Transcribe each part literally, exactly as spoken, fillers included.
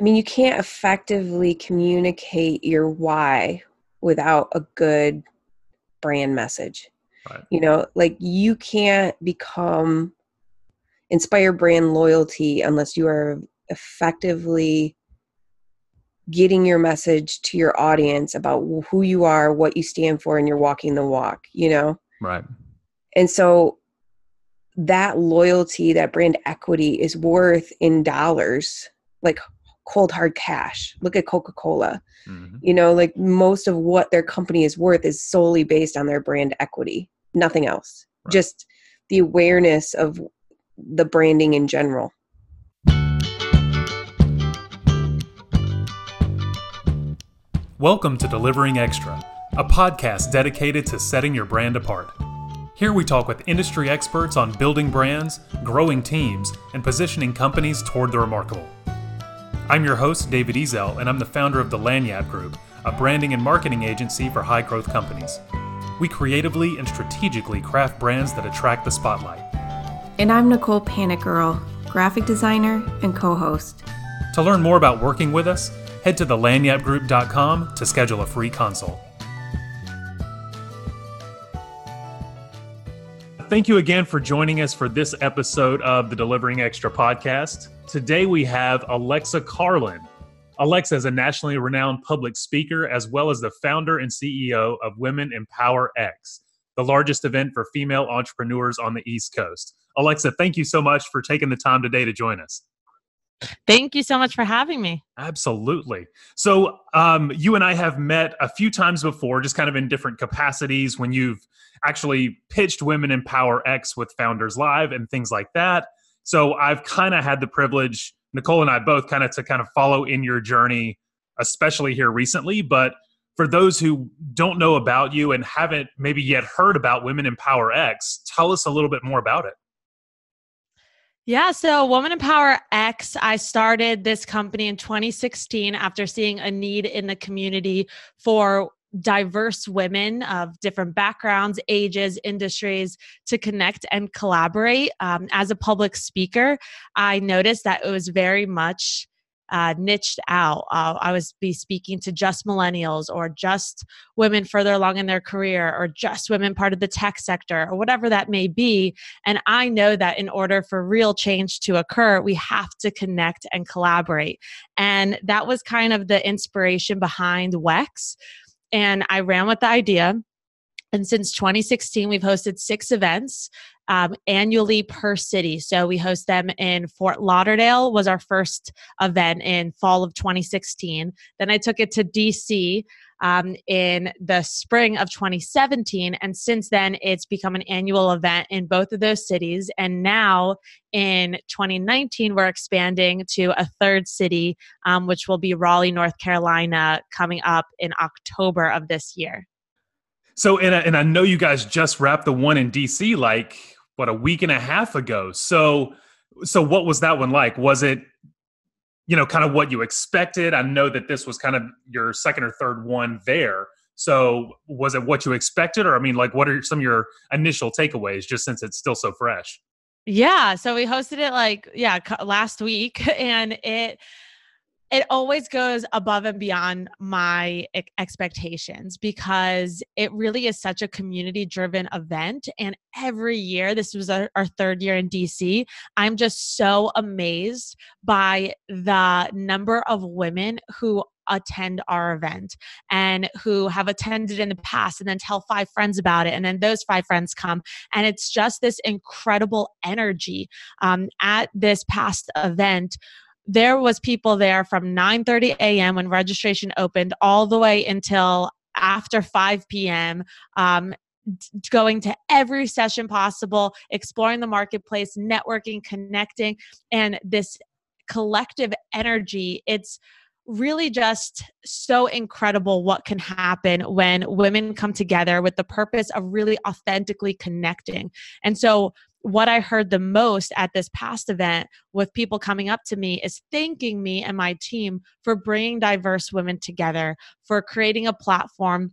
I mean, you can't effectively communicate your why without a good brand message. Right. You know, like you can't become inspire brand loyalty unless you are effectively getting your message to your audience about who you are, what you stand for, and you're walking the walk, you know? Right. And so that loyalty, that brand equity is worth in dollars, like cold hard cash. Look at Coca-Cola. Mm-hmm. You know, like most of what their company is worth is solely based on their brand equity, nothing else. Right. Just the awareness of the branding in general. Welcome to Delivering Extra, a podcast dedicated to setting your brand apart. Here we talk with industry experts on building brands, growing teams, and positioning companies toward the remarkable. I'm your host, David Ezell, and I'm the founder of The Lanyap Group, a branding and marketing agency for high-growth companies. We creatively and strategically craft brands that attract the spotlight. And I'm Nicole Panicaru, graphic designer and co-host. To learn more about working with us, head to the lanyap group dot com to schedule a free consult. Thank you again for joining us for this episode of the Delivering Extra podcast. Today we have Alexa Carlin. Alexa is a nationally renowned public speaker as well as the founder and C E O of Women Empower X, the largest event for female entrepreneurs on the East Coast. Alexa, thank you so much for taking the time today to join us. Thank you so much for having me. Absolutely. So um, you and I have met a few times before, just kind of in different capacities when you've actually pitched Women Empower X with Founders Live and things like that. So I've kind of had the privilege, Nicole and I both, kind of to kind of follow in your journey, especially here recently. But for those who don't know about you and haven't maybe yet heard about Women Empower X, tell us a little bit more about it. Yeah, so Women Empower X, I started this company in twenty sixteen after seeing a need in the community for diverse women of different backgrounds, ages, industries to connect and collaborate. Um, as a public speaker, I noticed that it was very much Uh, niched out. Uh, I was be speaking to just millennials or just women further along in their career or just women part of the tech sector or whatever that may be. And I know that in order for real change to occur, we have to connect and collaborate. And that was kind of the inspiration behind W E X. And I ran with the idea. And since twenty sixteen, we've hosted six events Um, annually per city. So we host them in Fort Lauderdale was our first event in fall of twenty sixteen. Then I took it to D C um, in the spring of twenty seventeen. And since then, it's become an annual event in both of those cities. And now in twenty nineteen, we're expanding to a third city, um, which will be Raleigh, North Carolina, coming up in October of this year. So, and I, and I know you guys just wrapped the one in D C like, what, a week and a half ago. So, so what was that one like? Was it, you know, kind of what you expected? I know that this was kind of your second or third one there. So was it what you expected? Or I mean, like, what are some of your initial takeaways just since it's still so fresh? Yeah. So we hosted it like, yeah, last week, and it, It always goes above and beyond my expectations because it really is such a community-driven event. And every year, this was our, our third year in D C, I'm just so amazed by the number of women who attend our event and who have attended in the past and then tell five friends about it. And then those five friends come. And it's just this incredible energy. Um, at this past event, there was people there from nine thirty a.m. when registration opened all the way until after five p.m., um, going to every session possible, exploring the marketplace, networking, connecting, and this collective energy. It's really just so incredible what can happen when women come together with the purpose of really authentically connecting. And so what I heard the most at this past event with people coming up to me is thanking me and my team for bringing diverse women together, for creating a platform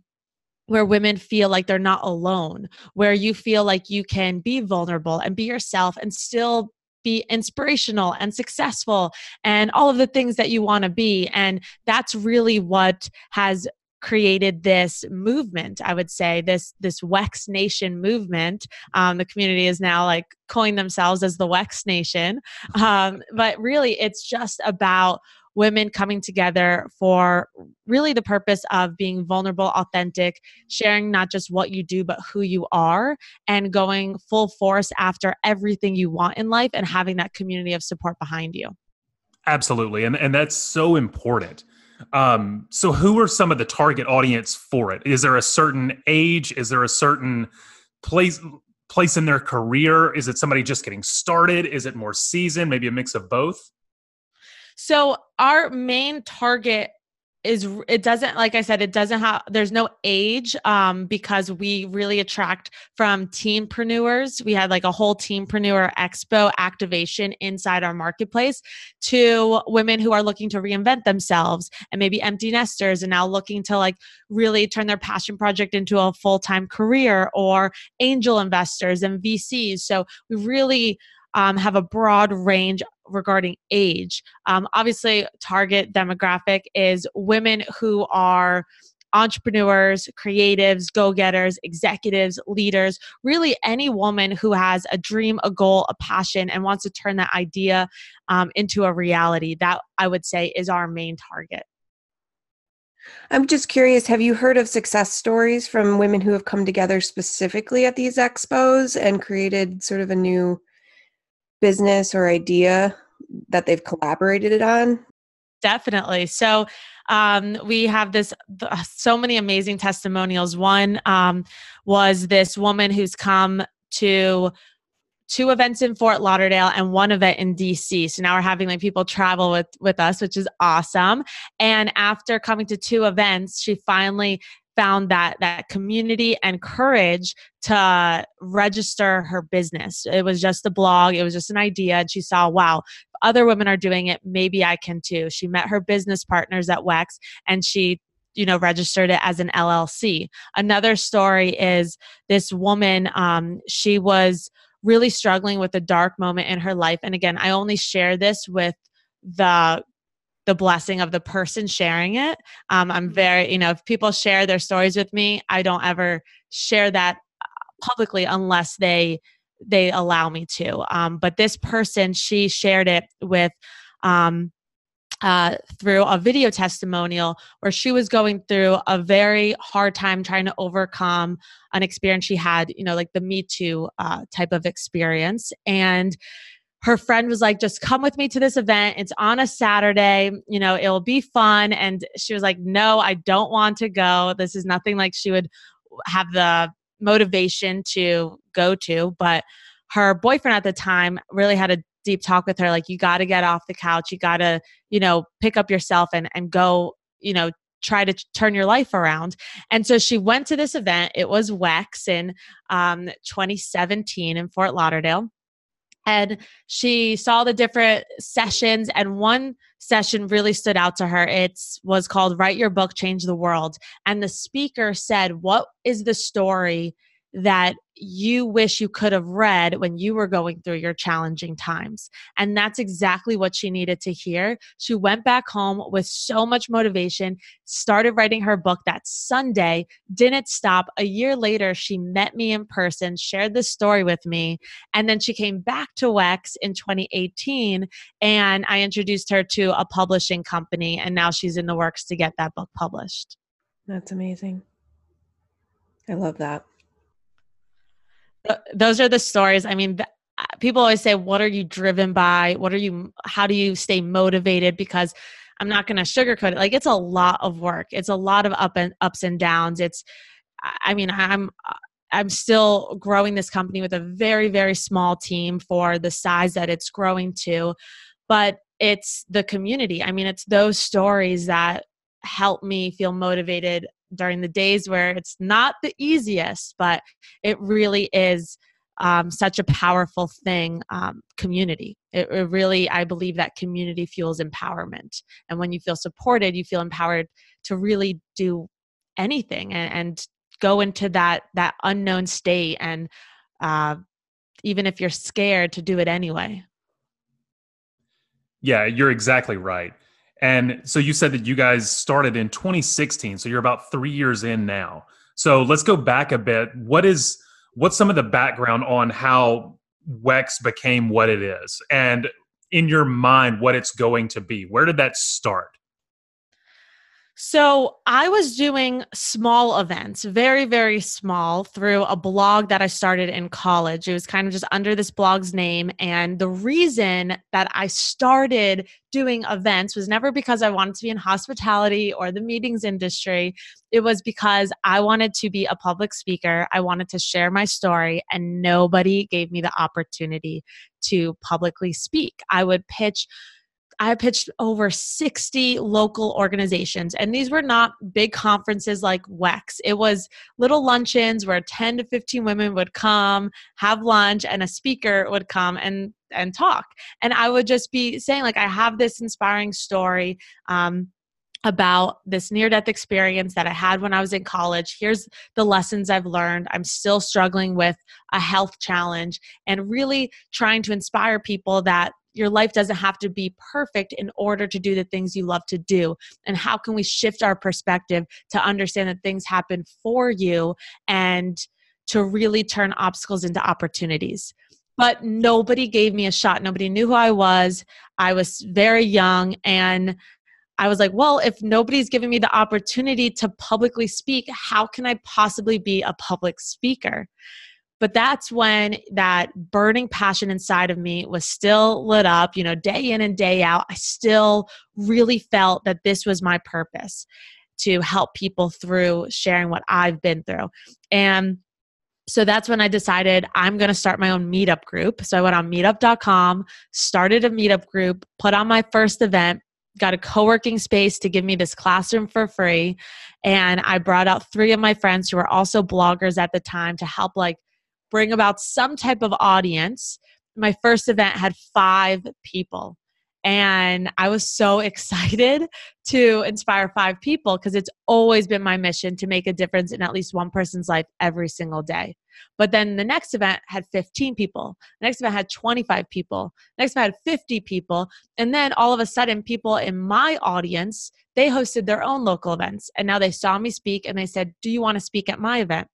where women feel like they're not alone, where you feel like you can be vulnerable and be yourself and still be inspirational and successful and all of the things that you want to be. And that's really what has created this movement, I would say, this this W E X Nation movement. Um, the community is now like coined themselves as the W E X Nation. Um, but really, it's just about women coming together for really the purpose of being vulnerable, authentic, sharing not just what you do, but who you are, and going full force after everything you want in life and having that community of support behind you. Absolutely. And, and that's so important. Um, so who are some of the target audience for it? Is there a certain age? Is there a certain place place in their career? Is it somebody just getting started? Is it more seasoned? Maybe a mix of both? So our main target is, it doesn't, like I said, it doesn't have, there's no age, um, because we really attract from teenpreneurs. We had like a whole teenpreneur expo activation inside our marketplace to women who are looking to reinvent themselves and maybe empty nesters and now looking to like really turn their passion project into a full-time career, or angel investors and V Cs. So we really Um, have a broad range regarding age. Um, obviously, target demographic is women who are entrepreneurs, creatives, go-getters, executives, leaders, really any woman who has a dream, a goal, a passion, and wants to turn that idea um, into a reality. That, I would say, is our main target. I'm just curious, have you heard of success stories from women who have come together specifically at these expos and created sort of a new business or idea that they've collaborated on? Definitely. So um, we have this, th- so many amazing testimonials. One um, was this woman who's come to two events in Fort Lauderdale and one event in D C. So now we're having like people travel with, with us, which is awesome. And after coming to two events, she finally found that that community and courage to register her business. It was just a blog. It was just an idea. And she saw, wow, if other women are doing it, maybe I can too. She met her business partners at W E X and she, you know, registered it as an L L C. Another story is this woman, um, she was really struggling with a dark moment in her life. And again, I only share this with the the blessing of the person sharing it. Um, I'm very, you know, if people share their stories with me, I don't ever share that publicly unless they, they allow me to. Um, but this person, she shared it with, um, uh, through a video testimonial where she was going through a very hard time trying to overcome an experience she had, you know, like the Me Too, uh, type of experience. And her friend was like, just come with me to this event. It's on a Saturday, you know, it'll be fun. And she was like, no, I don't want to go. This is nothing like she would have the motivation to go to. But her boyfriend at the time really had a deep talk with her. Like, you got to get off the couch. You got to, you know, pick up yourself and, and go, you know, try to turn your life around. And so she went to this event. It was W E X in um, twenty seventeen in Fort Lauderdale. And she saw the different sessions, and one session really stood out to her. It was called Write Your Book, Change the World. And the speaker said, what is the story that you wish you could have read when you were going through your challenging times? And that's exactly what she needed to hear. She went back home with so much motivation, started writing her book that Sunday, didn't stop. A year later, she met me in person, shared the story with me, and then she came back to W E X in twenty eighteen, and I introduced her to a publishing company, and now she's in the works to get that book published. That's amazing. I love that. Those are the stories. I mean, people always say, what are you driven by? What are you, how do you stay motivated? Because I'm not going to sugarcoat it. Like, it's a lot of work. It's a lot of up and ups and downs. It's, I mean, I'm, I'm still growing this company with a very, very small team for the size that it's growing to, but it's the community. I mean, it's those stories that help me feel motivated during the days where it's not the easiest, but it really is um, such a powerful thing, um, community. It, it really, I believe that community fuels empowerment. And when you feel supported, you feel empowered to really do anything and, and go into that that unknown state. And uh, even if you're scared, to do it anyway. Yeah, you're exactly right. And so you said that you guys started in twenty sixteen. So you're about three years in now. So let's go back a bit. What is, what's some of the background on how W E X became what it is, and in your mind, what it's going to be? Where did that start? So I was doing small events, very, very small, through a blog that I started in college. It was kind of just under this blog's name. And the reason that I started doing events was never because I wanted to be in hospitality or the meetings industry. It was because I wanted to be a public speaker. I wanted to share my story, and nobody gave me the opportunity to publicly speak. I would pitch I pitched over sixty local organizations, and these were not big conferences like W E X. It was little luncheons where ten to fifteen women would come, have lunch, and a speaker would come and, and talk. And I would just be saying, like, I have this inspiring story um, about this near-death experience that I had when I was in college. Here's the lessons I've learned. I'm still struggling with a health challenge, and really trying to inspire people that your life doesn't have to be perfect in order to do the things you love to do. And how can we shift our perspective to understand that things happen for you, and to really turn obstacles into opportunities? But nobody gave me a shot. Nobody knew who I was. I was very young, and I was like, well, if nobody's giving me the opportunity to publicly speak, how can I possibly be a public speaker? But that's when that burning passion inside of me was still lit up, you know, day in and day out. I still really felt that this was my purpose, to help people through sharing what I've been through. And so that's when I decided I'm going to start my own meetup group. So I went on meetup dot com, started a meetup group, put on my first event, got a co-working space to give me this classroom for free. And I brought out three of my friends who were also bloggers at the time to help, like, bring about some type of audience. My first event had five people, and I was so excited to inspire five people, because it's always been my mission to make a difference in at least one person's life every single day. But then the next event had fifteen people. The next event had twenty-five people. The next event had fifty people. And then all of a sudden, people in my audience, they hosted their own local events, and now they saw me speak, and they said, do you want to speak at my event?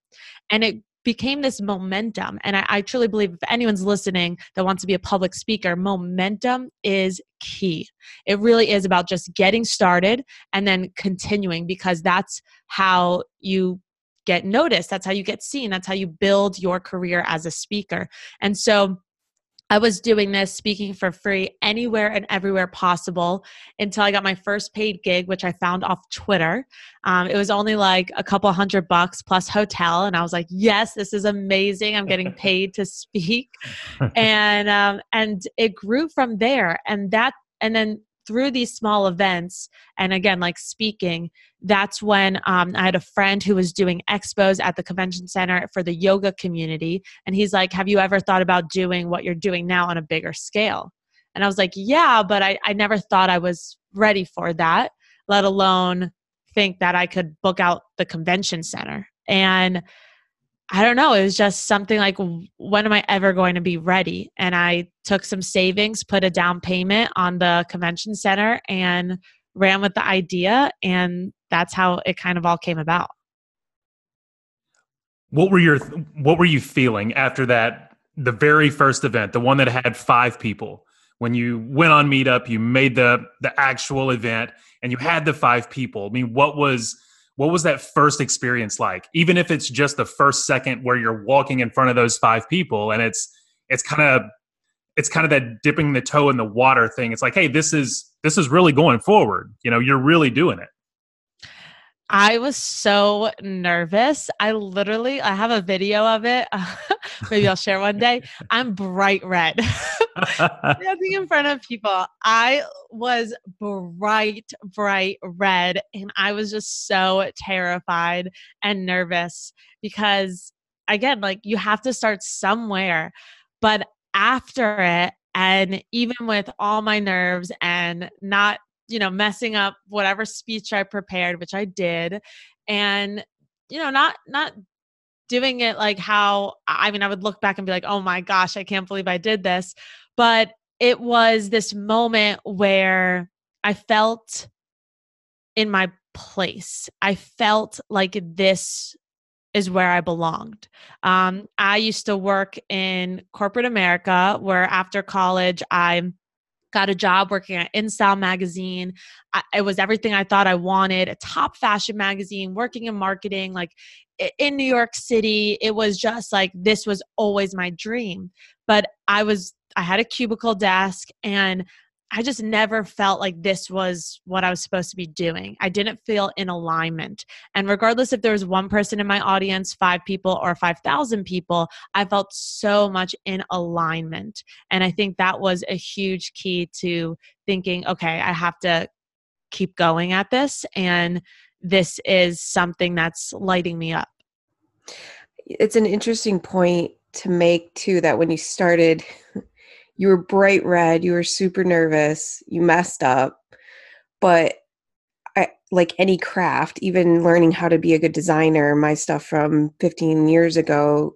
And it became this momentum. And I, I truly believe, if anyone's listening that wants to be a public speaker, momentum is key. It really is about just getting started and then continuing, because that's how you get noticed. That's how you get seen. That's how you build your career as a speaker. And so I was doing this, speaking for free anywhere and everywhere possible, until I got my first paid gig, which I found off Twitter. Um, it was only like a couple hundred bucks plus hotel. And I was like, yes, this is amazing. I'm getting paid to speak. And, um, and it grew from there. And that, and then through these small events, and again, like speaking, that's when um, I had a friend who was doing expos at the convention center for the yoga community. And he's like, have you ever thought about doing what you're doing now on a bigger scale? And I was like, yeah, but I, I never thought I was ready for that, let alone think that I could book out the convention center. And I don't know, it was just something like, when am I ever going to be ready? And I took some savings, put a down payment on the convention center, and ran with the idea. And that's how it kind of all came about. What were your, what were you feeling after that, the very first event, the one that had five people? When you went on Meetup, you made the the actual event, and you had the five people. I mean, what was... What was that first experience like? Even if it's just the first second where you're walking in front of those five people, and it's it's kind of it's kind of that dipping the toe in the water thing. It's like, hey, this is this is really going forward. You know, you're really doing it. I was so nervous. I literally, I have a video of it. Maybe I'll share one day. I'm bright red. Standing in front of people, I was bright, bright red. And I was just so terrified and nervous, because again, like, you have to start somewhere. But after it, and even with all my nerves and not, you know, messing up whatever speech I prepared, which I did, and, you know, not, not doing it like how, I mean, I would look back and be like, oh my gosh, I can't believe I did this. But it was this moment where I felt in my place. I felt like this is where I belonged. Um, I used to work in corporate America, where after college, I got a job working at InStyle magazine. I, it was everything I thought I wanted, a top fashion magazine, working in marketing, like in New York City. It was just like, this was always my dream. But I was, I had a cubicle desk, and I just never felt like this was what I was supposed to be doing. I didn't feel in alignment. And regardless if there was one person in my audience, five people or five thousand people, I felt so much in alignment. And I think that was a huge key to thinking, okay, I have to keep going at this. And this is something that's lighting me up. It's an interesting point to make too, that when you started, you were bright red, you were super nervous, you messed up, but I, like any craft, even learning how to be a good designer, my stuff from fifteen years ago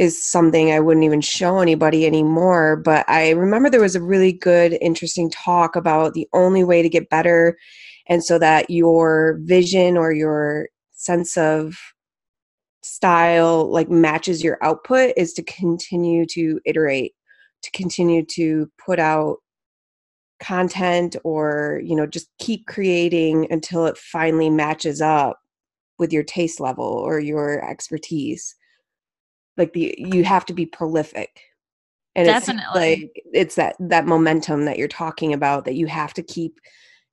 is something I wouldn't even show anybody anymore. But I remember there was a really good, interesting talk about the only way to get better, and so that your vision or your sense of style like matches your output is to continue to iterate, to continue to put out content, or, you know, just keep creating until it finally matches up with your taste level or your expertise. Like the, you have to be prolific. And definitely. It's like, it's that, that momentum that you're talking about, that you have to keep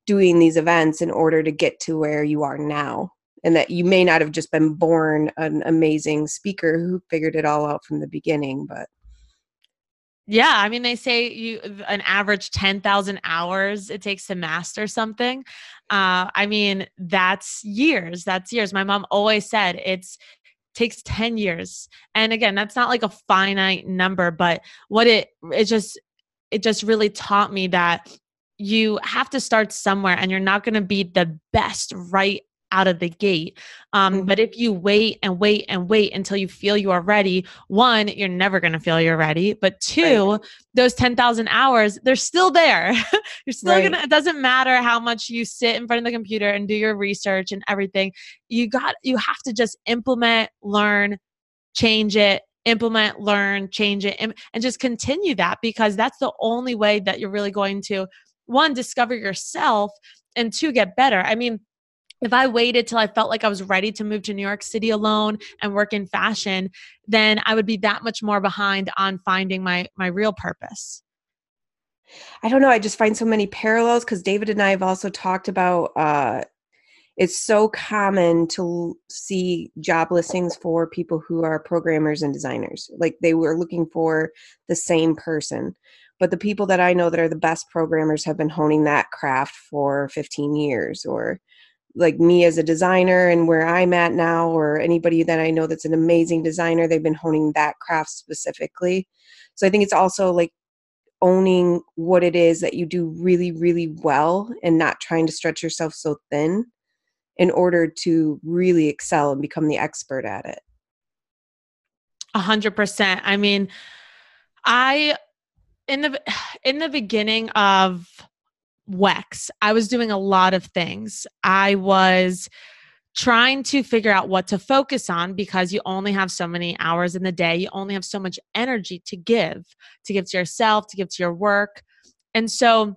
doing these events in order to get to where you are now. And that you may not have just been born an amazing speaker who figured it all out from the beginning, but yeah, I mean, they say you an average ten thousand hours it takes to master something. Uh, I mean, that's years. That's years. My mom always said it's takes ten years. And again, that's not like a finite number, but what it it just it just really taught me that you have to start somewhere, and you're not going to be the best right out of the gate. Um, mm-hmm. But if you wait and wait and wait until you feel you are ready, one, you're never going to feel you're ready. But two, right. Those ten thousand hours, they're still there. You're still right. going to, it doesn't matter how much you sit in front of the computer and do your research and everything. You got, you have to just implement, learn, change it, implement, learn, change it, and, and just continue that, because that's the only way that you're really going to, one, discover yourself, and two, get better. I mean, if I waited till I felt like I was ready to move to New York City alone and work in fashion, then I would be that much more behind on finding my my real purpose. I don't know. I just find so many parallels, because David and I have also talked about uh, it's so common to see job listings for people who are programmers and designers. Like they were looking for the same person. But the people that I know that are the best programmers have been honing that craft for fifteen years, or like me as a designer and where I'm at now, or anybody that I know that's an amazing designer, they've been honing that craft specifically. So I think it's also like owning what it is that you do really, really well, and not trying to stretch yourself so thin in order to really excel and become the expert at it. A hundred percent. I mean, I, in the, in the beginning of W E X, I was doing a lot of things. I was trying to figure out what to focus on, because you only have so many hours in the day. You only have so much energy to give, to give to yourself, to give to your work. And so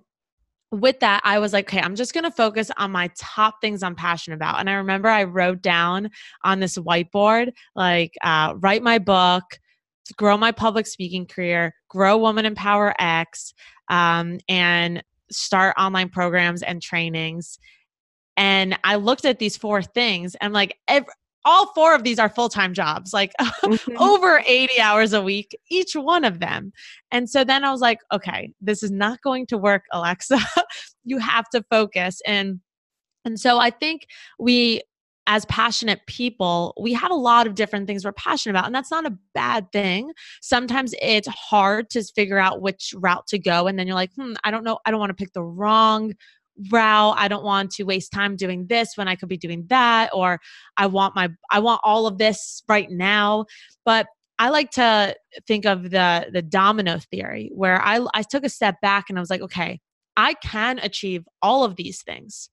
with that, I was like, okay, I'm just going to focus on my top things I'm passionate about. And I remember I wrote down on this whiteboard, like, uh, write my book, grow my public speaking career, grow Women Empower X, um, and start online programs and trainings. And I looked at these four things, and like every, all four of these are full-time jobs, like mm-hmm. over eighty hours a week, each one of them. And so then I was like, okay, this is not going to work, Alexa. You have to focus. And, and so I think we, as passionate people, we have a lot of different things we're passionate about, and that's not a bad thing. Sometimes it's hard to figure out which route to go, and then you're like, hmm, I don't know. I don't want to pick the wrong route. I don't want to waste time doing this when I could be doing that, or I want my, I want all of this right now. But I like to think of the the domino theory, where I, I took a step back and I was like, okay, I can achieve all of these things,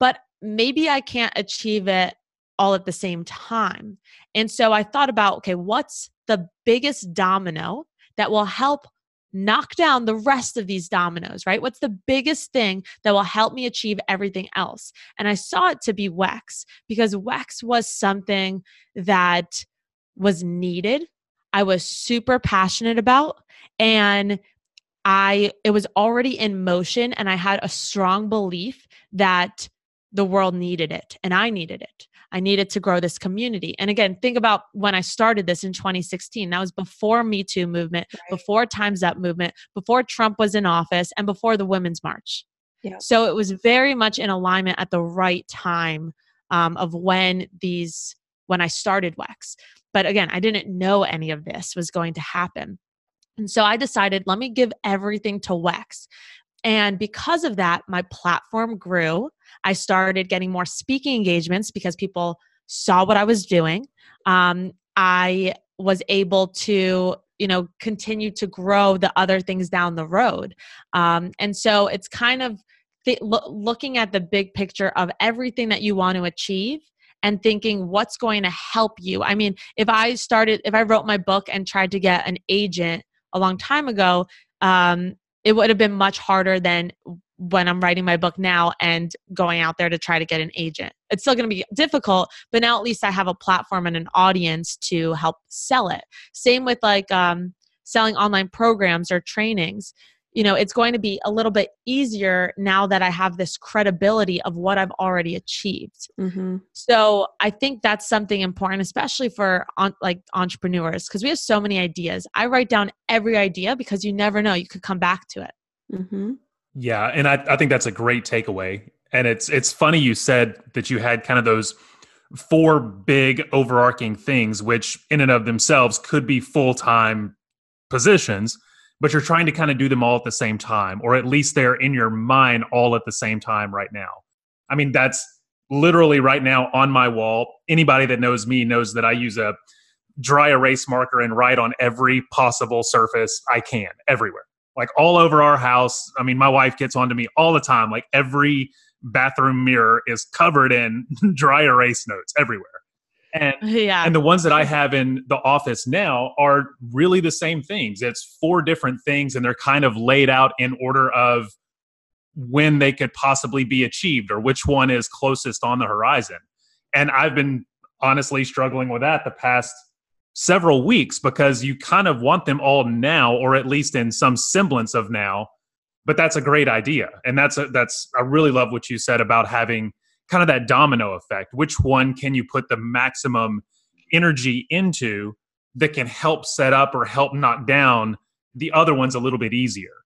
but maybe I can't achieve it all at the same time. And so I thought about, okay, what's the biggest domino that will help knock down the rest of these dominoes, right? What's the biggest thing that will help me achieve everything else? And I saw it to be W E X, because W E X was something that was needed. I was super passionate about, and I, it was already in motion, and I had a strong belief that the world needed it and I needed it. I needed to grow this community. And again, think about when I started this in twenty sixteen, that was before Me Too movement, right, before Time's Up movement, before Trump was in office, and before the Women's March. Yeah. So it was very much in alignment at the right time um, of when these, when I started W E X. But again, I didn't know any of this was going to happen. And so I decided, let me give everything to W E X. And because of that, my platform grew. I started getting more speaking engagements because people saw what I was doing. Um, I was able to, you know, continue to grow the other things down the road. Um, and so it's kind of th- lo- looking at the big picture of everything that you want to achieve and thinking what's going to help you. I mean, if I started, if I wrote my book and tried to get an agent a long time ago, um, it would have been much harder than when I'm writing my book now and going out there to try to get an agent. It's still going to be difficult, but now at least I have a platform and an audience to help sell it. Same with like um, selling online programs or trainings. You know, it's going to be a little bit easier now that I have this credibility of what I've already achieved. Mm-hmm. So I think that's something important, especially for on, like entrepreneurs, because we have so many ideas. I write down every idea because you never know, you could come back to it. Mm-hmm. Yeah. And I, I think that's a great takeaway. And it's, it's funny you said that you had kind of those four big overarching things, which in and of themselves could be full-time positions, but you're trying to kind of do them all at the same time, or at least they're in your mind all at the same time right now. I mean, that's literally right now on my wall. Anybody that knows me knows that I use a dry erase marker and write on every possible surface I can, everywhere, like all over our house. I mean, my wife gets onto me all the time. Like every bathroom mirror is covered in dry erase notes everywhere. And, yeah. and the ones that I have in the office now are really the same things. It's four different things, and they're kind of laid out in order of when they could possibly be achieved or which one is closest on the horizon. And I've been honestly struggling with that the past several weeks, because you kind of want them all now, or at least in some semblance of now. But that's a great idea. And that's a, that's I really love what you said about having kind of that domino effect. Which one can you put the maximum energy into that can help set up or help knock down the other ones a little bit easier?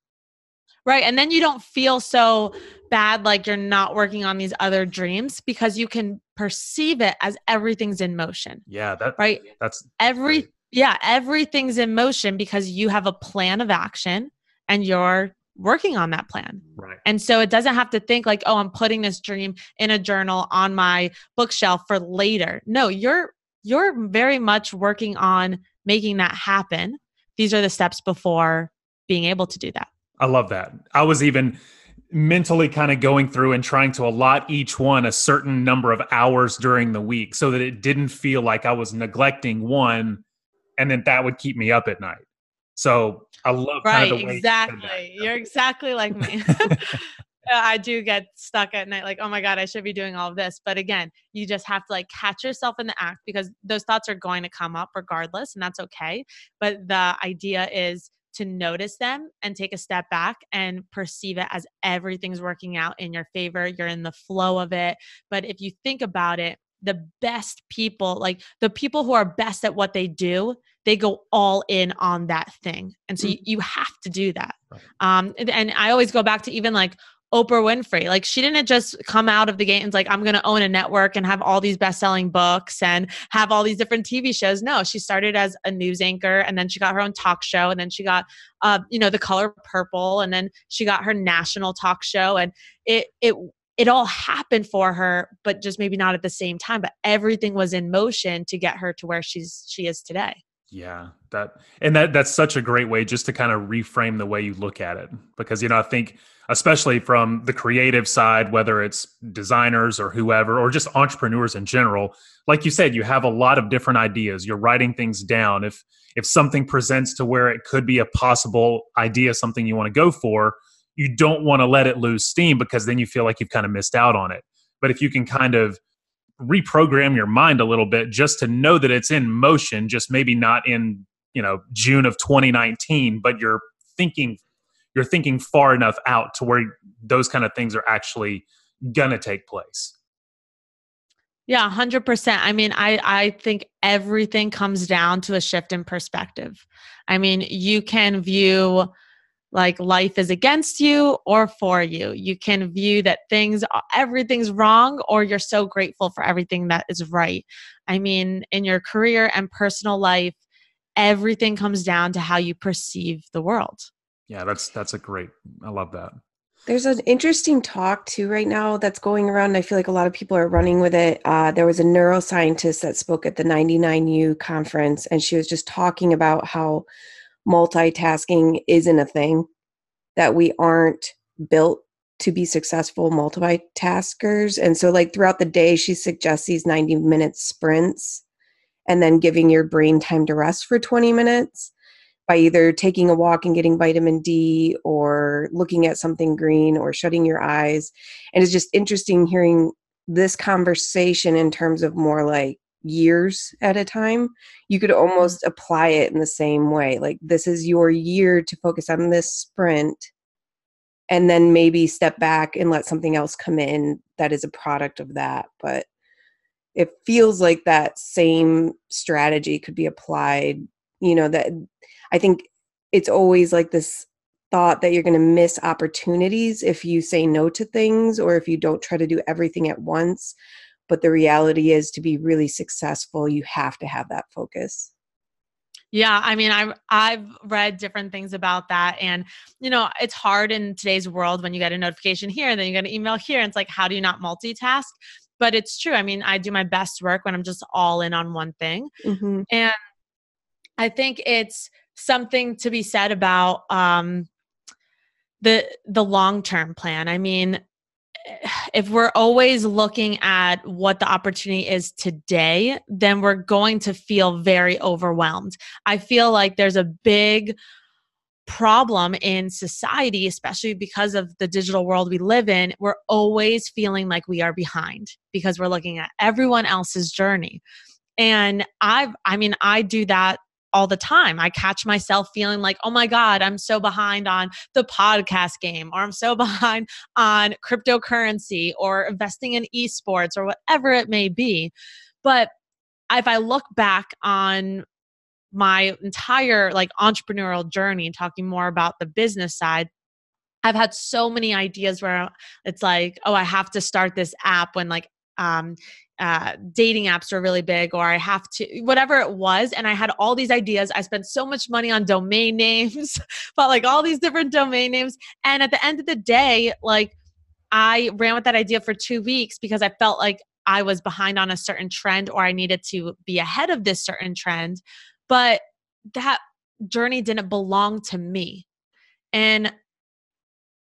Right. And then you don't feel so bad, like you're not working on these other dreams, because you can perceive it as everything's in motion. Yeah. That, right. That's every, yeah, everything's in motion because you have a plan of action and you're working on that plan. Right. And so it doesn't have to think like, oh, I'm putting this dream in a journal on my bookshelf for later. No, you're, you're very much working on making that happen. These are the steps before being able to do that. I love that. I was even mentally kind of going through and trying to allot each one a certain number of hours during the week so that it didn't feel like I was neglecting one, and then that would keep me up at night. So I love right, kind of the way exactly. You said that. You're exactly like me. I do get stuck at night, like, oh my God, I should be doing all of this. But again, you just have to like catch yourself in the act, because those thoughts are going to come up regardless, and that's okay. But the idea is to notice them and take a step back and perceive it as everything's working out in your favor. You're in the flow of it. But if you think about it, the best people, like the people who are best at what they do, they go all in on that thing. And so you, you have to do that. Right. Um, and, and I always go back to even like Oprah Winfrey. Like she didn't just come out of the gate and like, I'm going to own a network and have all these best-selling books and have all these different T V shows. No, she started as a news anchor, and then she got her own talk show, and then she got, uh, you know, The Color Purple, and then she got her national talk show. And it, it, it all happened for her, but just maybe not at the same time, but everything was in motion to get her to where she's, she is today. Yeah, that and that that's such a great way just to kind of reframe the way you look at it, because, you know, I think especially from the creative side, whether it's designers or whoever, or just entrepreneurs in general, like you said, you have a lot of different ideas. You're writing things down. If if something presents to where it could be a possible idea, something you want to go for, you don't want to let it lose steam, because then you feel like you've kind of missed out on it. But if you can kind of reprogram your mind a little bit just to know that it's in motion, just maybe not in, you know, June of twenty nineteen, but you're thinking, you're thinking far enough out to where those kind of things are actually going to take place. Yeah, one hundred percent. I mean, I, I think everything comes down to a shift in perspective. I mean, you can view like life is against you or for you. You can view that things, everything's wrong, or you're so grateful for everything that is right. I mean, in your career and personal life, everything comes down to how you perceive the world. Yeah, that's, that's a great, I love that. There's an interesting talk too right now that's going around, and I feel like a lot of people are running with it. Uh, there was a neuroscientist that spoke at the ninety-nine U conference, and she was just talking about how multitasking isn't a thing, that we aren't built to be successful multitaskers. And so like throughout the day, she suggests these ninety minute sprints and then giving your brain time to rest for twenty minutes by either taking a walk and getting vitamin D, or looking at something green, or shutting your eyes. And it's just interesting hearing this conversation in terms of more like years at a time. You could almost apply it in the same way. Like, this is your year to focus on this sprint, and then maybe step back and let something else come in that is a product of that. But it feels like that same strategy could be applied, you know, that I think it's always like this thought that you're going to miss opportunities if you say no to things, or if you don't try to do everything at once. But the reality is, to be really successful, you have to have that focus. Yeah. I mean, I've, I've read different things about that. And, you know, it's hard in today's world when you get a notification here and then you get an email here, and it's like, how do you not multitask? But it's true. I mean, I do my best work when I'm just all in on one thing. Mm-hmm. And I think it's something to be said about, um, the, the long-term plan. I mean, if we're always looking at what the opportunity is today, then we're going to feel very overwhelmed. I feel like there's a big problem in society, especially because of the digital world we live in. We're always feeling like we are behind because we're looking at everyone else's journey. And I've, I mean, I do that all the time. I catch myself feeling like, oh my God, I'm so behind on the podcast game, or I'm so behind on cryptocurrency, or investing in esports, or whatever it may be. But if I look back on my entire like entrepreneurial journey, talking more about the business side, I've had so many ideas where it's like, oh, I have to start this app when like, um, Uh, dating apps are really big, or I have to, whatever it was. And I had all these ideas. I spent so much money on domain names, but like all these different domain names. And at the end of the day, like I ran with that idea for two weeks because I felt like I was behind on a certain trend, or I needed to be ahead of this certain trend. But that journey didn't belong to me. And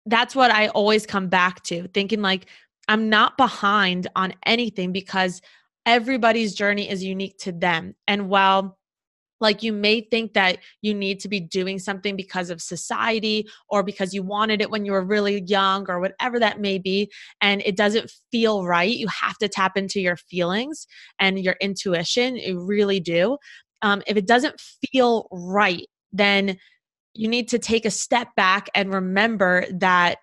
that's what I always come back to, thinking like, I'm not behind on anything because everybody's journey is unique to them. And while like you may think that you need to be doing something because of society, or because you wanted it when you were really young, or whatever that may be, and it doesn't feel right, you have to tap into your feelings and your intuition. You really do. Um, if it doesn't feel right, then you need to take a step back and remember that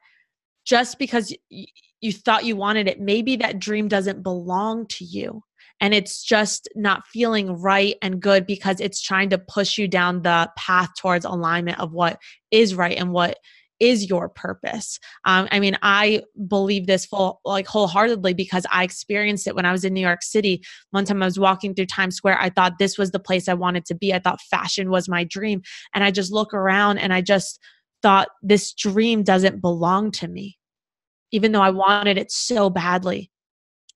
just because y- you thought you wanted it, maybe that dream doesn't belong to you. And it's just not feeling right and good because it's trying to push you down the path towards alignment of what is right and what is your purpose. Um, I mean, I believe this full, like wholeheartedly, because I experienced it when I was in New York City. One time I was walking through Times Square. I thought this was the place I wanted to be. I thought fashion was my dream. And I just look around and I just thought this dream doesn't belong to me, even though I wanted it so badly.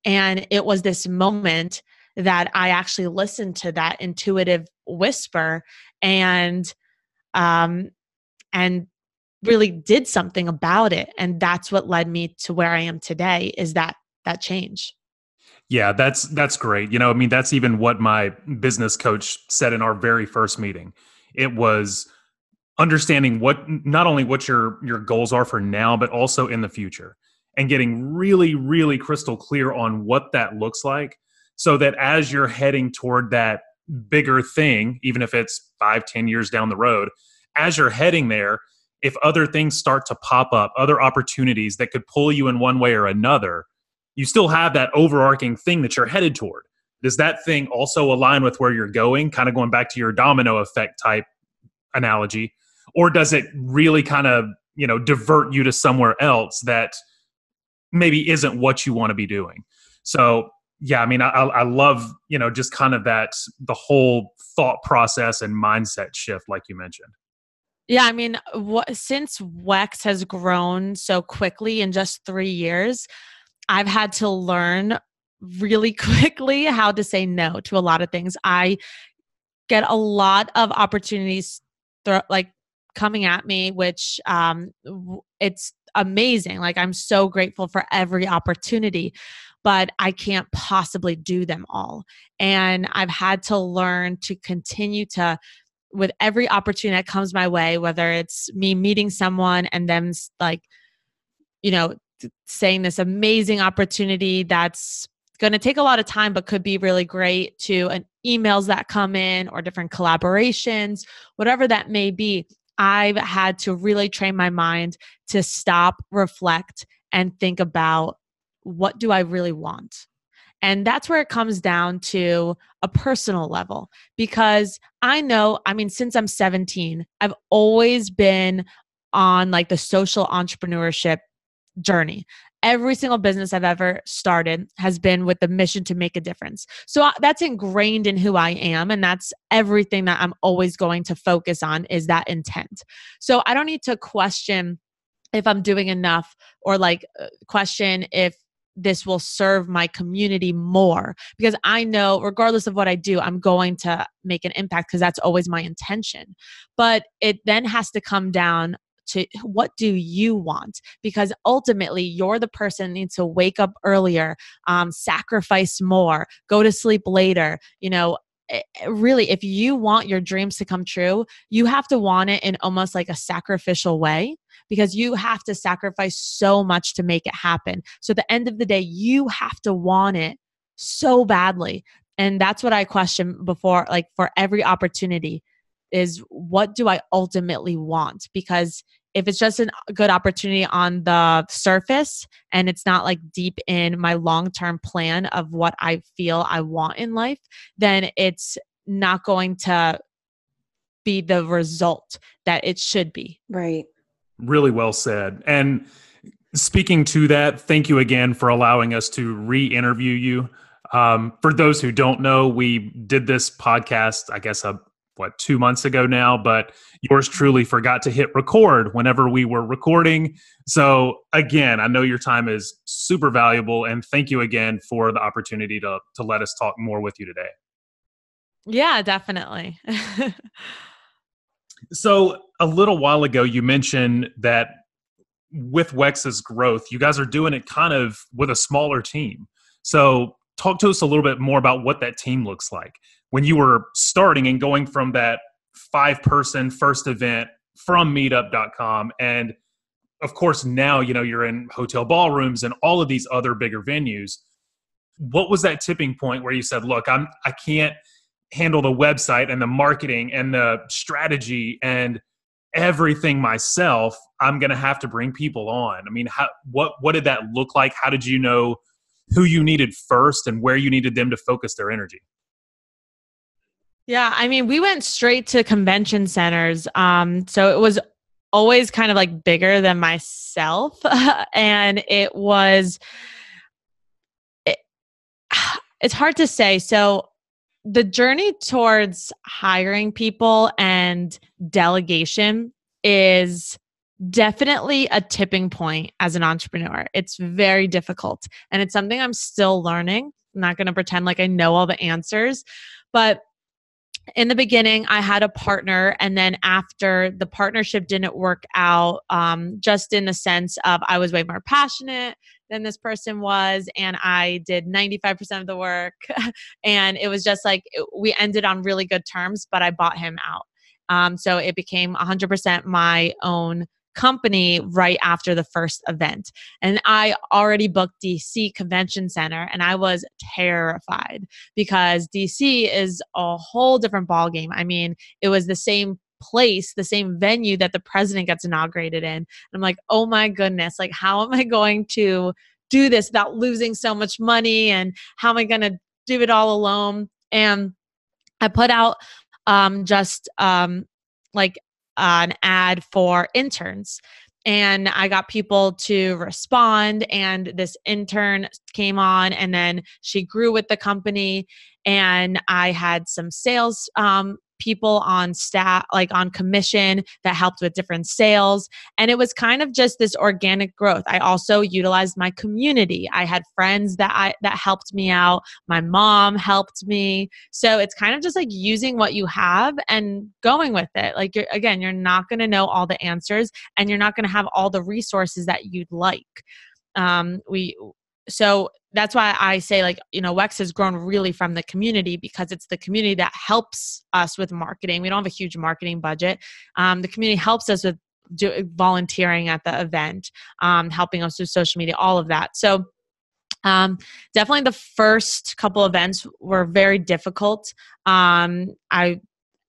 And it was this moment that I actually listened to that intuitive whisper and, um, and really did something about it. And that's what led me to where I am today, is that, that change. Yeah, that's, that's great. You know, I mean, that's even what my business coach said in our very first meeting. It was understanding what, not only what your, your goals are for now, but also in the future, and getting really, really crystal clear on what that looks like, so that as you're heading toward that bigger thing, even if it's five, ten years down the road, as you're heading there, if other things start to pop up, other opportunities that could pull you in one way or another, you still have that overarching thing that you're headed toward. Does that thing also align with where you're going? Kind of going back to your domino effect type analogy, or does it really kind of, you know, divert you to somewhere else that maybe isn't what you want to be doing? So yeah, I mean, I, I love, you know, just kind of that, the whole thought process and mindset shift, like you mentioned. Yeah. I mean, what, since W E X has grown so quickly in just three years, I've had to learn really quickly how to say no to a lot of things. I get a lot of opportunities th- like coming at me, which um, it's amazing. Like, I'm so grateful for every opportunity, but I can't possibly do them all. And I've had to learn to continue to, with every opportunity that comes my way, whether it's me meeting someone and them like, you know, saying this amazing opportunity that's going to take a lot of time, but could be really great, to an emails that come in or different collaborations, whatever that may be. I've had to really train my mind to stop, reflect, and think about, what do I really want? And that's where it comes down to a personal level, because I know, I mean, since I'm seventeen, I've always been on like the social entrepreneurship journey. Every single business I've ever started has been with the mission to make a difference. So that's ingrained in who I am. And that's everything that I'm always going to focus on, is that intent. So I don't need to question if I'm doing enough, or like question if this will serve my community more, because I know regardless of what I do, I'm going to make an impact, because that's always my intention. But it then has to come down to, what do you want? Because ultimately, you're the person that needs to wake up earlier, um, sacrifice more, go to sleep later. You know, really, if you want your dreams to come true, you have to want it in almost like a sacrificial way, because you have to sacrifice so much to make it happen. So at the end of the day, you have to want it so badly. And that's what I question before, like for every opportunity, is what do I ultimately want? Because if it's just a good opportunity on the surface and it's not like deep in my long-term plan of what I feel I want in life, then it's not going to be the result that it should be. Right. Really well said. And speaking to that, thank you again for allowing us to re-interview you. Um, for those who don't know, we did this podcast, I guess, a what, two months ago now, but yours truly forgot to hit record whenever we were recording. So again, I know your time is super valuable, and thank you again for the opportunity to, to let us talk more with you today. Yeah, definitely. So a little while ago, you mentioned that with W E X's growth, you guys are doing it kind of with a smaller team. So talk to us a little bit more about what that team looks like. When you were starting and going from that five-person first event from meetup dot com, and of course now, you know, you're in hotel ballrooms and all of these other bigger venues, what was that tipping point where you said, look, I'm, I can't handle the website and the marketing and the strategy and everything myself. I'm going to have to bring people on. I mean, how, what, what did that look like? How did you know who you needed first and where you needed them to focus their energy? Yeah. I mean, we went straight to convention centers. Um, so it was always kind of like bigger than myself. And it was, it, it's hard to say. So the journey towards hiring people and delegation is definitely a tipping point as an entrepreneur. It's very difficult. And it's something I'm still learning. I'm not going to pretend like I know all the answers, but in the beginning, I had a partner, and then after the partnership didn't work out, um, just in the sense of I was way more passionate than this person was, and I did ninety-five percent of the work, and it was just like, it, we ended on really good terms, but I bought him out. Um, so it became one hundred percent my own company right after the first event. And I already booked D C Convention Center, and I was terrified because D C is a whole different ballgame. I mean, it was the same place, the same venue that the president gets inaugurated in. And I'm like, oh my goodness, like, how am I going to do this without losing so much money? And how am I going to do it all alone? And I put out um, just um, like Uh, an ad for interns. And I got people to respond, and this intern came on, and then she grew with the company. And I had some sales um, people on staff, like on commission, that helped with different sales. And it was kind of just this organic growth. I also utilized my community. I had friends that I, that helped me out. My mom helped me. So it's kind of just like using what you have and going with it. Like, you're, again, you're not going to know all the answers, and you're not going to have all the resources that you'd like. Um, we, so that's why I say, like, you know, W E X has grown really from the community, because it's the community that helps us with marketing. We don't have a huge marketing budget. Um, the community helps us with do, volunteering at the event, um, helping us with social media, all of that. So um, definitely the first couple events were very difficult. Um, I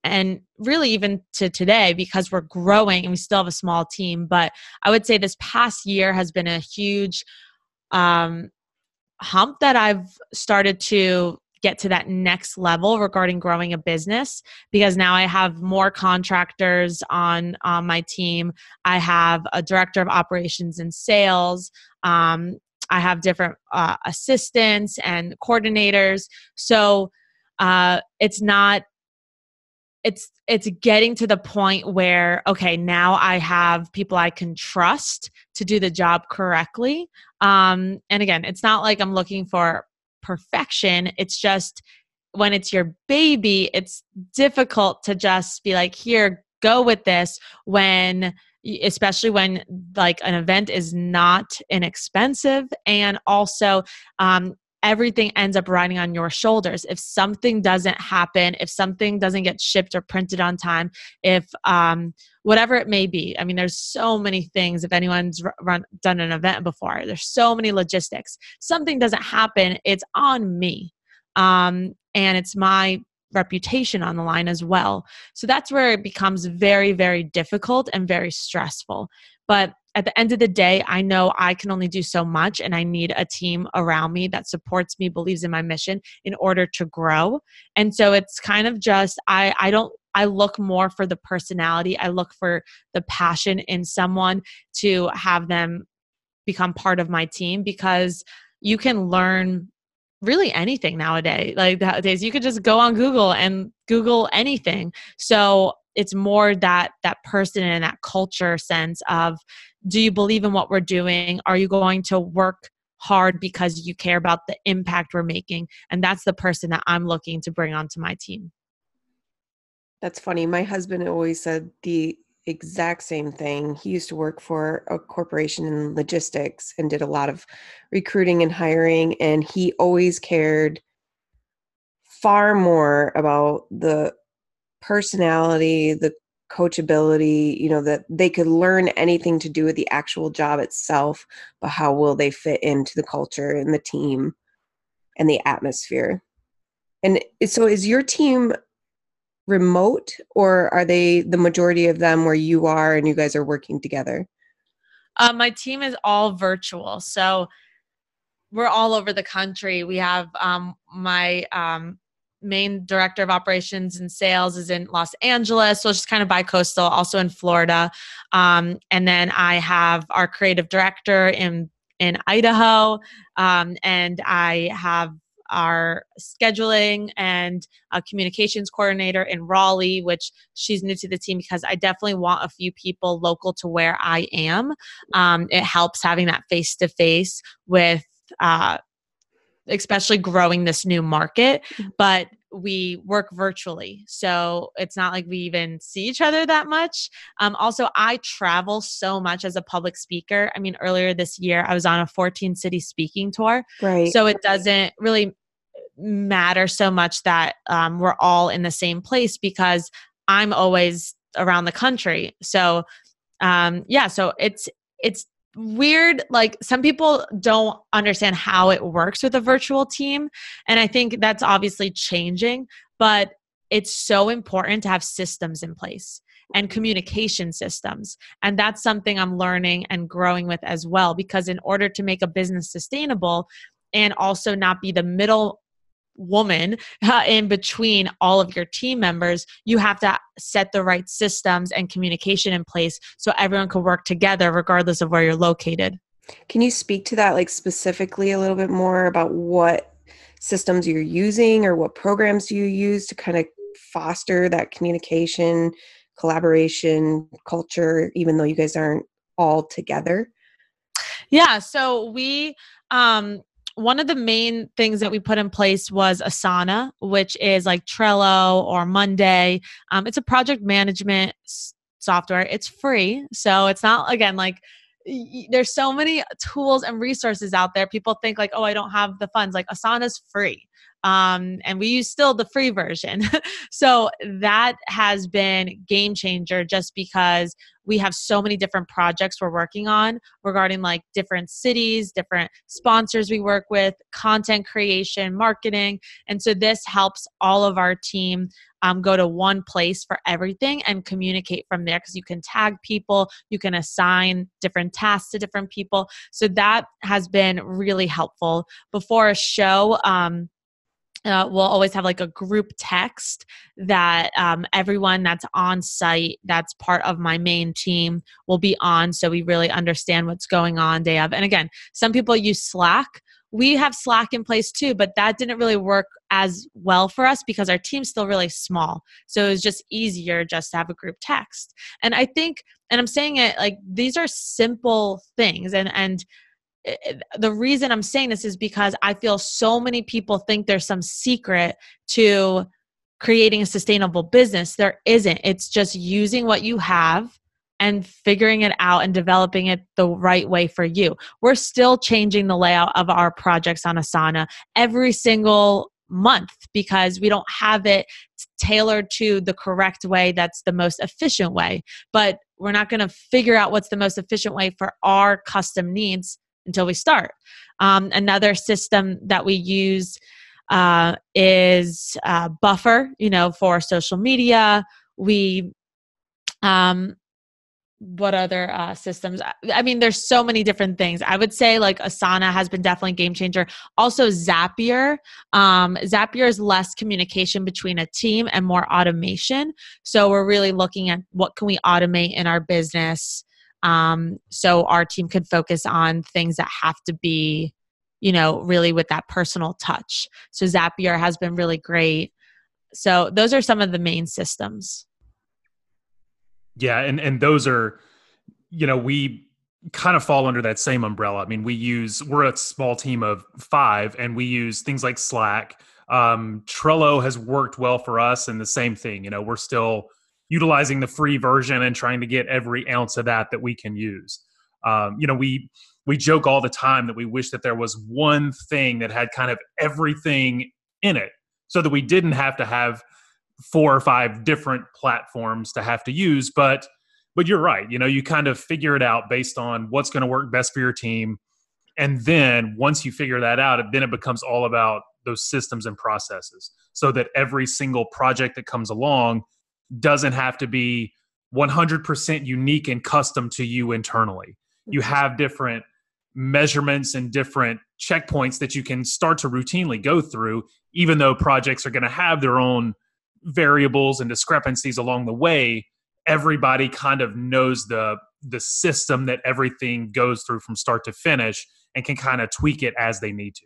And really even to today, because we're growing and we still have a small team. But I would say this past year has been a huge um, hump that I've started to get to that next level regarding growing a business, because now I have more contractors on, on my team. I have a director of operations and sales. Um, I have different uh, assistants and coordinators. So uh, it's not, it's, it's getting to the point where, okay, now I have people I can trust to do the job correctly. Um, and again, it's not like I'm looking for perfection. It's just when it's your baby, it's difficult to just be like, here, go with this, when, especially when like an event is not inexpensive. And also, um, everything ends up riding on your shoulders. If something doesn't happen, if something doesn't get shipped or printed on time, if um, whatever it may be, I mean, there's so many things. If anyone's run, done an event before, there's so many logistics. Something doesn't happen, it's on me. Um, and it's my reputation on the line as well. So that's where it becomes very, very difficult and very stressful. But at the end of the day, I know I can only do so much, and I need a team around me that supports me, believes in my mission in order to grow. And so it's kind of just, I, I don't, I look more for the personality. I look for the passion in someone to have them become part of my team, because you can learn really anything nowadays. Like nowadays, you could just go on Google and Google anything. So it's more that that person and that culture sense of, do you believe in what we're doing? Are you going to work hard because you care about the impact we're making? And that's the person that I'm looking to bring onto my team. That's funny. My husband always said the exact same thing. He used to work for a corporation in logistics and did a lot of recruiting and hiring. And he always cared far more about the personality, the coachability, you know, that they could learn anything to do with the actual job itself, but how will they fit into the culture and the team and the atmosphere? And so is your team remote, or are they the majority of them where you are and you guys are working together? Uh, my team is all virtual. So we're all over the country. We have um, my um, main director of operations and sales is in Los Angeles. So it's just kind of bi-coastal, also in Florida. Um, and then I have our creative director in, in Idaho. Um, and I have our scheduling and a communications coordinator in Raleigh, which she's new to the team because I definitely want a few people local to where I am. Um, it helps having that face-to-face with, uh, especially growing this new market. But we work virtually. So it's not like we even see each other that much. Um, also, I travel so much as a public speaker. I mean, earlier this year, I was on a fourteen city speaking tour. Right. So it doesn't really matter so much that um, we're all in the same place because I'm always around the country. So um, yeah, so it's it's weird. Like, some people don't understand how it works with a virtual team. And I think that's obviously changing, but it's so important to have systems in place and communication systems. And that's something I'm learning and growing with as well, because in order to make a business sustainable and also not be the middle woman uh, in between all of your team members, you have to set the right systems and communication in place so everyone can work together regardless of where you're located. Can you speak to that, like, specifically a little bit more about what systems you're using or what programs you use to kind of foster that communication, collaboration, culture, even though you guys aren't all together? Yeah. So we, um, one of the main things that we put in place was Asana, which is like Trello or Monday. Um, it's a project management s- software. It's free. So it's not, again, like y- there's so many tools and resources out there. People think like, oh, I don't have the funds. Like, Asana's free. Um, and we use still the free version. So that has been game changer just because we have so many different projects we're working on regarding like different cities, different sponsors we work with, content creation, marketing. And so this helps all of our team um, go to one place for everything and communicate from there, because you can tag people, you can assign different tasks to different people. So that has been really helpful. Before a show, um, Uh, we'll always have like a group text that um, everyone that's on site, that's part of my main team, will be on. So we really understand what's going on day of. And again, some people use Slack. We have Slack in place too, but that didn't really work as well for us because our team's still really small. So it was just easier just to have a group text. And I think, and I'm saying it like, these are simple things. And, and, the reason I'm saying this is because I feel so many people think there's some secret to creating a sustainable business. There isn't. It's just using what you have and figuring it out and developing it the right way for you. We're still changing the layout of our projects on Asana every single month because we don't have it tailored to the correct way that's the most efficient way. But we're not going to figure out what's the most efficient way for our custom needs until we start. Um, another system that we use uh, is uh, Buffer, you know, for social media. We, um, what other uh, systems? I mean, there's so many different things. I would say like Asana has been definitely a game changer. Also Zapier. Um, Zapier is less communication between a team and more automation. So we're really looking at what can we automate in our business, Um, so our team could focus on things that have to be, you know, really with that personal touch. So Zapier has been really great. So those are some of the main systems. Yeah. And, and those are, you know, we kind of fall under that same umbrella. I mean, we use, we're a small team of five and we use things like Slack. Um, Trello has worked well for us, and the same thing, you know, we're still utilizing the free version and trying to get every ounce of that that we can use. Um, you know, we we joke all the time that we wish that there was one thing that had kind of everything in it so that we didn't have to have four or five different platforms to have to use. But but you're right. You know, you kind of figure it out based on what's going to work best for your team. And then once you figure that out, then it becomes all about those systems and processes so that every single project that comes along doesn't have to be one hundred percent unique and custom to you internally. You have different measurements and different checkpoints that you can start to routinely go through, even though projects are going to have their own variables and discrepancies along the way. Everybody kind of knows the the system that everything goes through from start to finish and can kind of tweak it as they need to.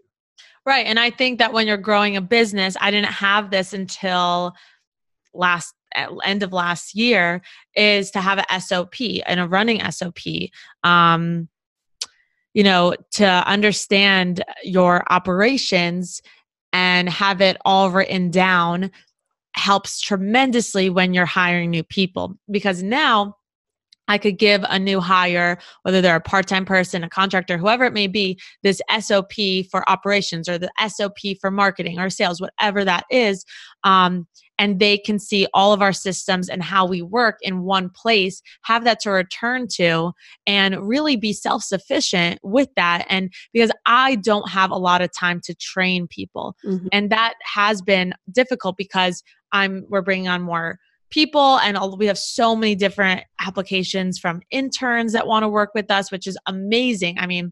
Right. And I think that when you're growing a business, I didn't have this until last at end of last year, is to have a S O P and a running S O P, um, you know, to understand your operations and have it all written down helps tremendously when you're hiring new people, because now I could give a new hire, whether they're a part-time person, a contractor, whoever it may be, this S O P for operations or the S O P for marketing or sales, whatever that is. Um, and they can see all of our systems and how we work in one place, have that to return to, and really be self-sufficient with that. And because I don't have a lot of time to train people. Mm-hmm. And that has been difficult because I'm we're bringing on more people, and all, we have so many different applications from interns that want to work with us, which is amazing. I mean,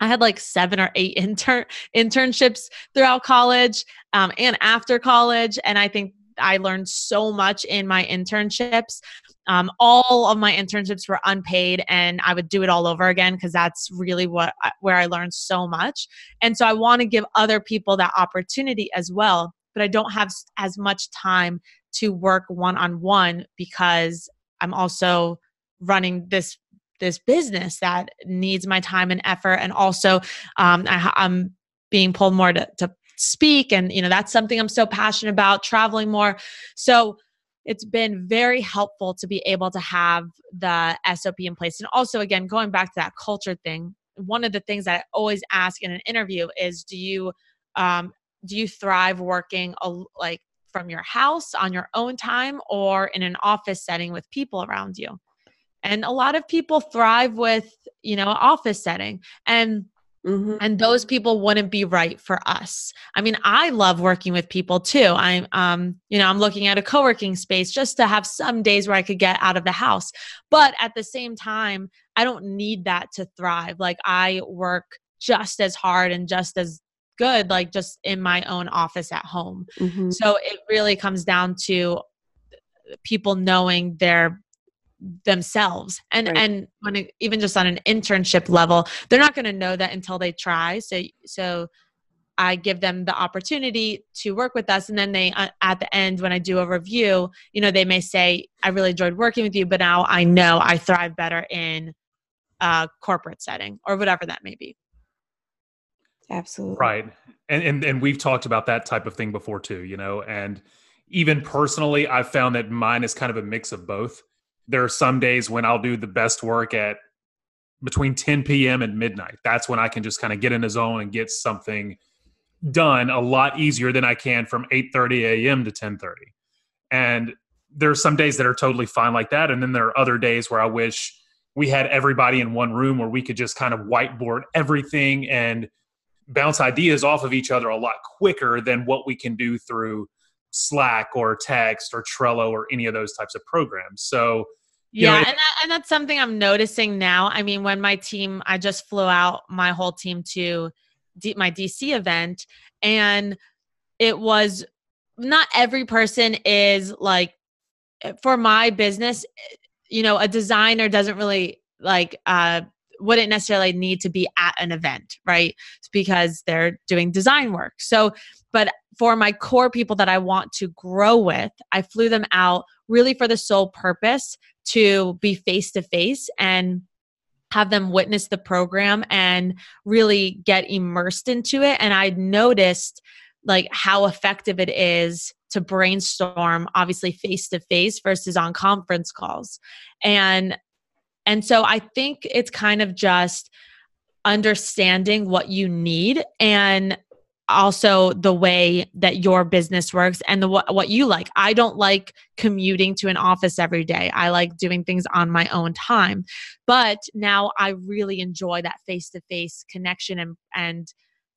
I had like seven or eight intern internships throughout college um, and after college, and I think I learned so much in my internships. Um, all of my internships were unpaid, and I would do it all over again because that's really what I, where I learned so much. And so I want to give other people that opportunity as well, but I don't have as much time to work one-on-one because I'm also running this this business that needs my time and effort. And also um, I, I'm being pulled more to, to speak. And you know, that's something I'm so passionate about, traveling more. So it's been very helpful to be able to have the S O P in place. And also, again, going back to that culture thing, one of the things that I always ask in an interview is, do you um, do you thrive working a, like from your house on your own time or in an office setting with people around you? And a lot of people thrive with, you know, office setting, and mm-hmm. and those people wouldn't be right for us. I mean, I love working with people too. I'm, um, you know, I'm looking at a co-working space just to have some days where I could get out of the house. But at the same time, I don't need that to thrive. Like, I work just as hard and just as good, like just in my own office at home. Mm-hmm. So it really comes down to people knowing their themselves. And, right. and when it, even just on an internship level, they're not going to know that until they try. So, so I give them the opportunity to work with us. And then they, uh, at the end, when I do a review, you know, they may say, I really enjoyed working with you, but now I know I thrive better in a corporate setting or whatever that may be. Absolutely. Right. And, and and we've talked about that type of thing before too, you know, and even personally, I've found that mine is kind of a mix of both. There are some days when I'll do the best work at between ten p.m. and midnight. That's when I can just kind of get in the zone and get something done a lot easier than I can from eight thirty a.m. to ten thirty. And there are some days that are totally fine like that. And then there are other days where I wish we had everybody in one room where we could just kind of whiteboard everything and bounce ideas off of each other a lot quicker than what we can do through Slack or text or Trello or any of those types of programs. So, yeah, you know, and, that, and that's something I'm noticing now. I mean, when my team, I just flew out my whole team to D, my D C event, and it was not every person is like, for my business, you know, a designer doesn't really like, uh, wouldn't necessarily need to be at an event, right? It's because they're doing design work. So, but for my core people that I want to grow with, I flew them out really for the sole purpose to be face-to-face and have them witness the program and really get immersed into it. And I noticed like how effective it is to brainstorm, obviously face-to-face versus on conference calls. And And so I think it's kind of just understanding what you need and also the way that your business works and the, what, what you like. I don't like commuting to an office every day. I like doing things on my own time. But now I really enjoy that face-to-face connection and, and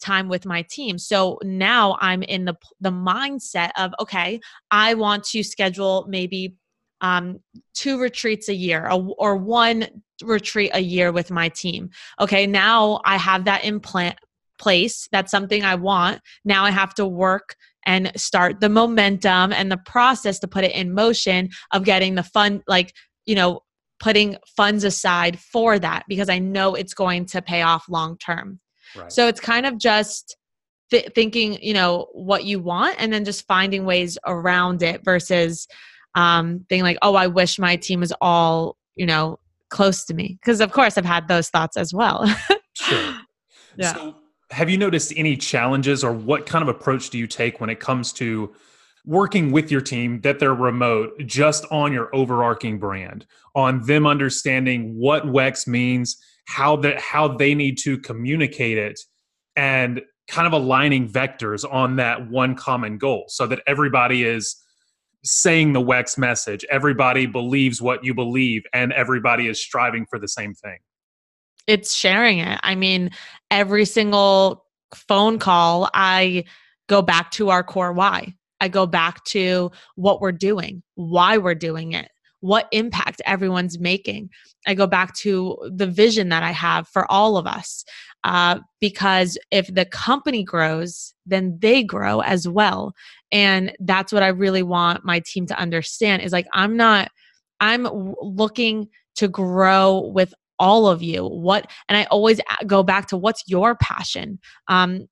time with my team. So now I'm in the, the mindset of, okay, I want to schedule maybe Um, two retreats a year or one retreat a year with my team. Okay, now I have that in place. That's something I want. Now I have to work and start the momentum and the process to put it in motion of getting the fund, like, you know, putting funds aside for that because I know it's going to pay off long term. Right. So it's kind of just th- thinking, you know, what you want and then just finding ways around it versus Um, being like, oh, I wish my team was all, you know, close to me. Because of course I've had those thoughts as well. Sure. Yeah. So Have you noticed any challenges, or what kind of approach do you take when it comes to working with your team that they're remote, just on your overarching brand, on them understanding what W E X means, how that, how they need to communicate it, and kind of aligning vectors on that one common goal so that everybody is saying the W E X message, everybody believes what you believe, and everybody is striving for the same thing? It's sharing it. I mean, every single phone call, I go back to our core why. I go back to what we're doing, why we're doing it, what impact everyone's making. I go back to the vision that I have for all of us, uh, because if the company grows, then they grow as well. And that's what I really want my team to understand is like, I'm not, I'm looking to grow with all of you. What, and I always go back to what's your passion. Um,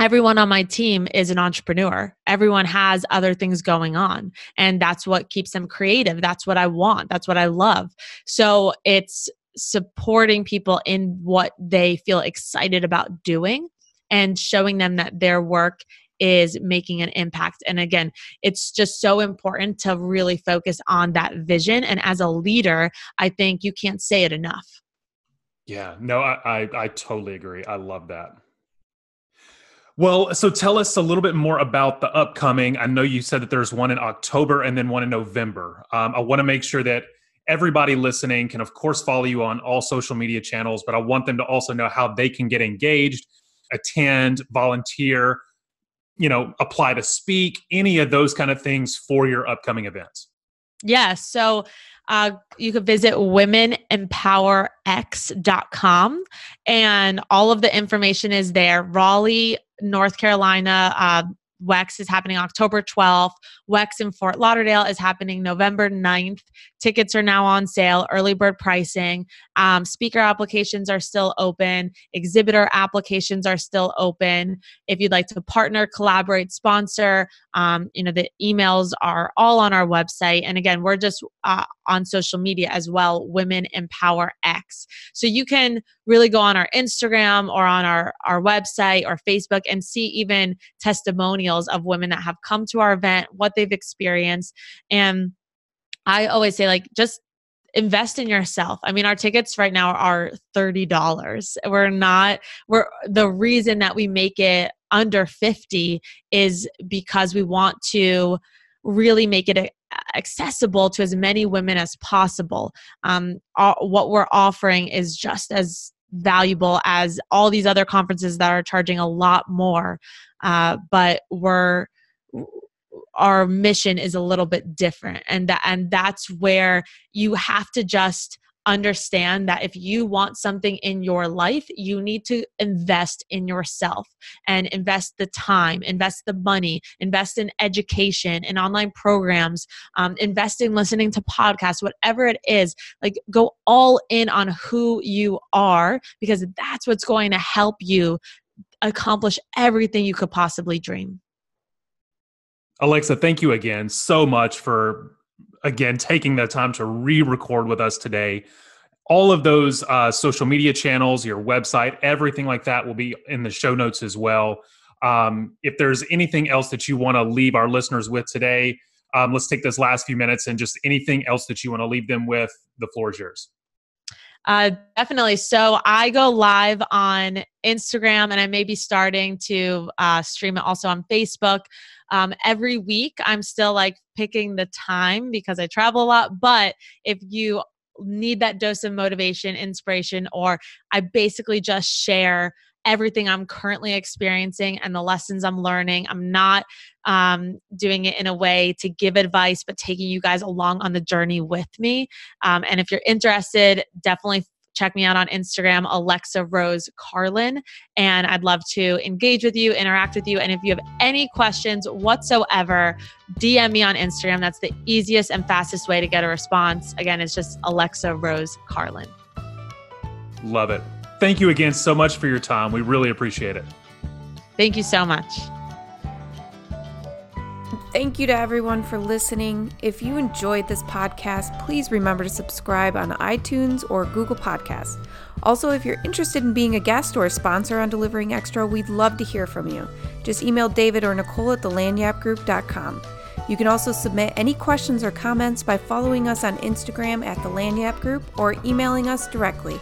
Everyone on my team is an entrepreneur. Everyone has other things going on, and that's what keeps them creative. That's what I want. That's what I love. So it's supporting people in what they feel excited about doing and showing them that their work is making an impact. And again, it's just so important to really focus on that vision. And as a leader, I think you can't say it enough. Yeah, no, I, I, I totally agree. I love that. Well, so tell us a little bit more about the upcoming. I know you said that there's one in October and then one in November. Um, I want to make sure that everybody listening can, of course, follow you on all social media channels, but I want them to also know how they can get engaged, attend, volunteer, you know, apply to speak, any of those kind of things for your upcoming events. Yeah. So uh, you could visit women empower x dot com, and all of the information is there. Raleigh, North Carolina, uh, W E X is happening October twelfth. W E X in Fort Lauderdale is happening November ninth. Tickets are now on sale, early bird pricing. Um, speaker applications are still open. Exhibitor applications are still open. If you'd like to partner, collaborate, sponsor, um, you know, the emails are all on our website. And again, we're just uh, on social media as well, Women Empower X. So you can really go on our Instagram or on our, our website or Facebook and see even testimonials of women that have come to our event, what they've experienced. And I always say, like, just invest in yourself. I mean, our tickets right now are thirty dollars. We're not, we're, the reason that we make it under fifty is because we want to really make it a, accessible to as many women as possible. Um, our, what we're offering is just as valuable as all these other conferences that are charging a lot more. Uh, but we're, our mission is a little bit different. And that, and that's where you have to just understand that if you want something in your life, you need to invest in yourself and invest the time, invest the money, invest in education and online programs, um, invest in listening to podcasts, whatever it is. Like, go all in on who you are, because that's what's going to help you accomplish everything you could possibly dream. Alexa, thank you again so much for again, taking the time to re-record with us today. All of those uh, social media channels, your website, everything like that will be in the show notes as well. Um, if there's anything else that you want to leave our listeners with today, um, let's take this last few minutes and just anything else that you want to leave them with, the floor is yours. Uh, definitely. So I go live on Instagram, and I may be starting to uh, stream it also on Facebook. Um, every week, I'm still like picking the time because I travel a lot. But if you need that dose of motivation, inspiration, or I basically just share everything I'm currently experiencing and the lessons I'm learning. I'm not um, doing it in a way to give advice, but taking you guys along on the journey with me. Um, and if you're interested, definitely check me out on Instagram, Alexa Rose Carlin. And I'd love to engage with you, interact with you. And if you have any questions whatsoever, D M me on Instagram. That's the easiest and fastest way to get a response. Again, it's just Alexa Rose Carlin. Love it. Thank you again so much for your time. We really appreciate it. Thank you so much. Thank you to everyone for listening. If you enjoyed this podcast, please remember to subscribe on iTunes or Google Podcasts. Also, if you're interested in being a guest or a sponsor on Delivering Extra, we'd love to hear from you. Just email David or Nicole at the lanyap group dot com. You can also submit any questions or comments by following us on Instagram at The Lanyap Group or emailing us directly.